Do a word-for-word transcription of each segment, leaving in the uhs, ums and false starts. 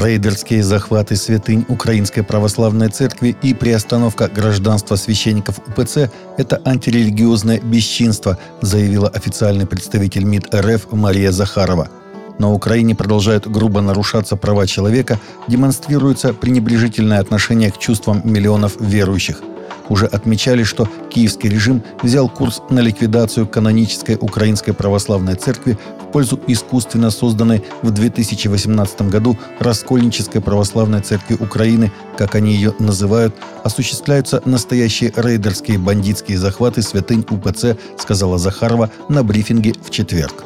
Рейдерские захваты святынь Украинской Православной Церкви и приостановка гражданства священников УПЦ – это антирелигиозное бесчинство, заявила официальный представитель МИД РФ Мария Захарова. На Украине продолжают грубо нарушаться права человека, демонстрируется пренебрежительное отношение к чувствам миллионов верующих. Уже отмечали, что киевский режим взял курс на ликвидацию канонической Украинской Православной Церкви в пользу искусственно созданной в две тысячи восемнадцатом году Раскольнической Православной Церкви Украины, как они ее называют, осуществляются настоящие рейдерские бандитские захваты святынь УПЦ, сказала Захарова на брифинге в четверг.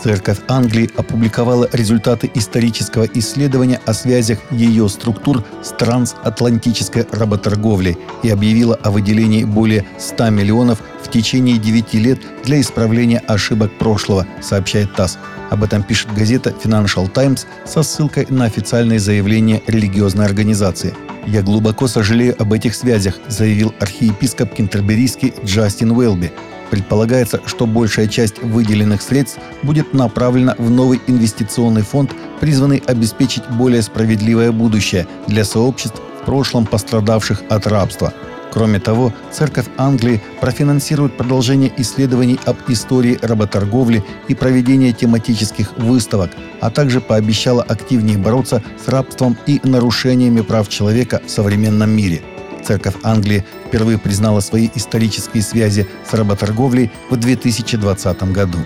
Церковь Англии опубликовала результаты исторического исследования о связях ее структур с трансатлантической работорговлей и объявила о выделении более ста миллионов в течение девяти лет для исправления ошибок прошлого, сообщает ТАСС. Об этом пишет газета Financial Times со ссылкой на официальное заявление религиозной организации. «Я глубоко сожалею об этих связях», заявил архиепископ кентерберийский Джастин Уэлби. Предполагается, что большая часть выделенных средств будет направлена в новый инвестиционный фонд, призванный обеспечить более справедливое будущее для сообществ, в прошлом пострадавших от рабства. Кроме того, Церковь Англии профинансирует продолжение исследований об истории работорговли и проведение тематических выставок, а также пообещала активнее бороться с рабством и нарушениями прав человека в современном мире. Церковь Англии впервые признала свои исторические связи с работорговлей в две тысячи двадцатом году.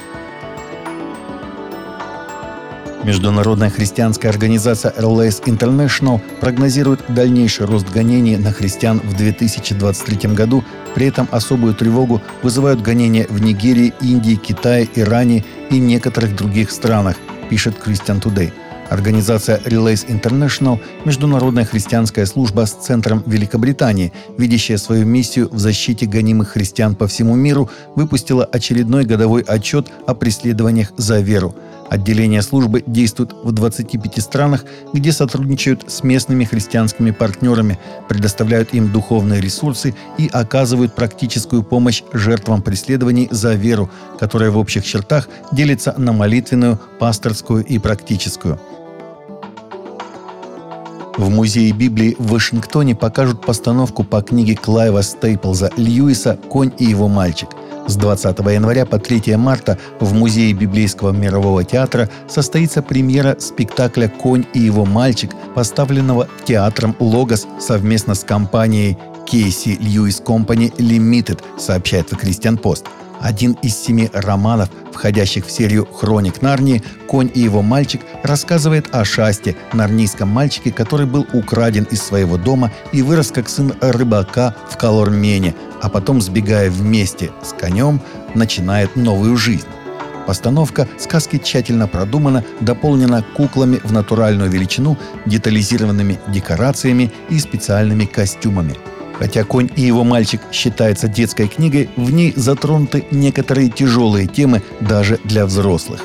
Международная христианская организация эр эл эс International прогнозирует дальнейший рост гонений на христиан в две тысячи двадцать третьем году. При этом особую тревогу вызывают гонения в Нигерии, Индии, Китае, Иране и некоторых других странах, пишет Christian Today. Организация Relays International – международная христианская служба с центром Великобритании, видящая свою миссию в защите гонимых христиан по всему миру, выпустила очередной годовой отчет о преследованиях за веру. Отделение службы действует в двадцати пяти странах, где сотрудничают с местными христианскими партнерами, предоставляют им духовные ресурсы и оказывают практическую помощь жертвам преследований за веру, которая в общих чертах делится на молитвенную, пасторскую и практическую. В Музее Библии в Вашингтоне покажут постановку по книге Клайва Стейплза Льюиса «Конь и его мальчик». С двадцатого января по третьего марта в Музее библейского мирового театра состоится премьера спектакля «Конь и его мальчик», поставленного театром Логос совместно с компанией Кейси Льюис Компани Лимитед, сообщает Christian Post. Один из семи романов, входящих в серию «Хроник Нарнии», «Конь и его мальчик» рассказывает о Шасте, нарнийском мальчике, который был украден из своего дома и вырос как сын рыбака в Калормене, а потом, сбегая вместе с конем, начинает новую жизнь. Постановка сказки тщательно продумана, дополнена куклами в натуральную величину, детализированными декорациями и специальными костюмами. Хотя «Конь и его мальчик» считается детской книгой, в ней затронуты некоторые тяжелые темы даже для взрослых.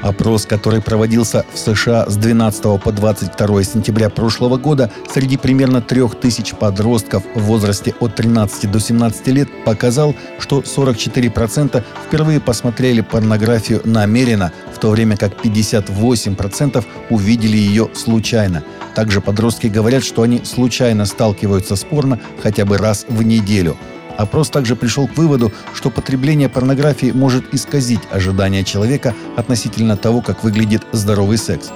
Опрос, который проводился в США с двенадцатого по двадцать второго сентября прошлого года среди примерно трёх тысяч подростков в возрасте от тринадцати до семнадцати лет, показал, что сорок четыре процента впервые посмотрели порнографию намеренно, в то время как пятьдесят восемь процентов увидели ее случайно. Также подростки говорят, что они случайно сталкиваются с порно хотя бы раз в неделю. Опрос также пришел к выводу, что потребление порнографии может исказить ожидания человека относительно того, как выглядит здоровый секс.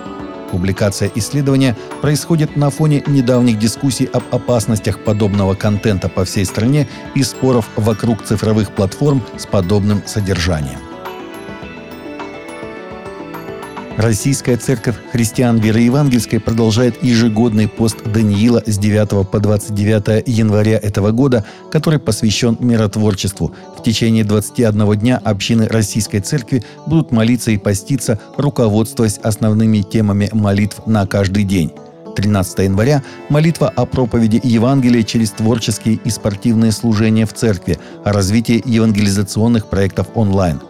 Публикация исследования происходит на фоне недавних дискуссий об опасностях подобного контента по всей стране и споров вокруг цифровых платформ с подобным содержанием. Российская Церковь Христиан Веры Евангельской продолжает ежегодный пост Даниила с девятого по двадцать девятого января этого года, который посвящен миротворчеству. В течение двадцати одного дня общины Российской Церкви будут молиться и поститься, руководствуясь основными темами молитв на каждый день. тринадцатого января – молитва о проповеди Евангелия через творческие и спортивные служения в Церкви, о развитии евангелизационных проектов онлайн.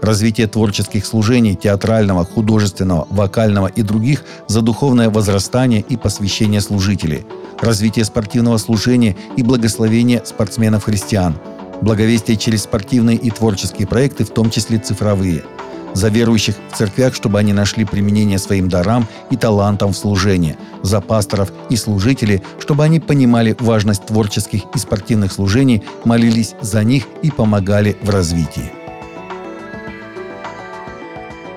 Развитие творческих служений – театрального, художественного, вокального и других – за духовное возрастание и посвящение служителей. Развитие спортивного служения и благословение спортсменов-христиан. Благовестие через спортивные и творческие проекты, в том числе цифровые. за верующих в церквях, чтобы они нашли применение своим дарам и талантам в служении, за пасторов и служителей, чтобы они понимали важность творческих и спортивных служений, молились за них и помогали в развитии.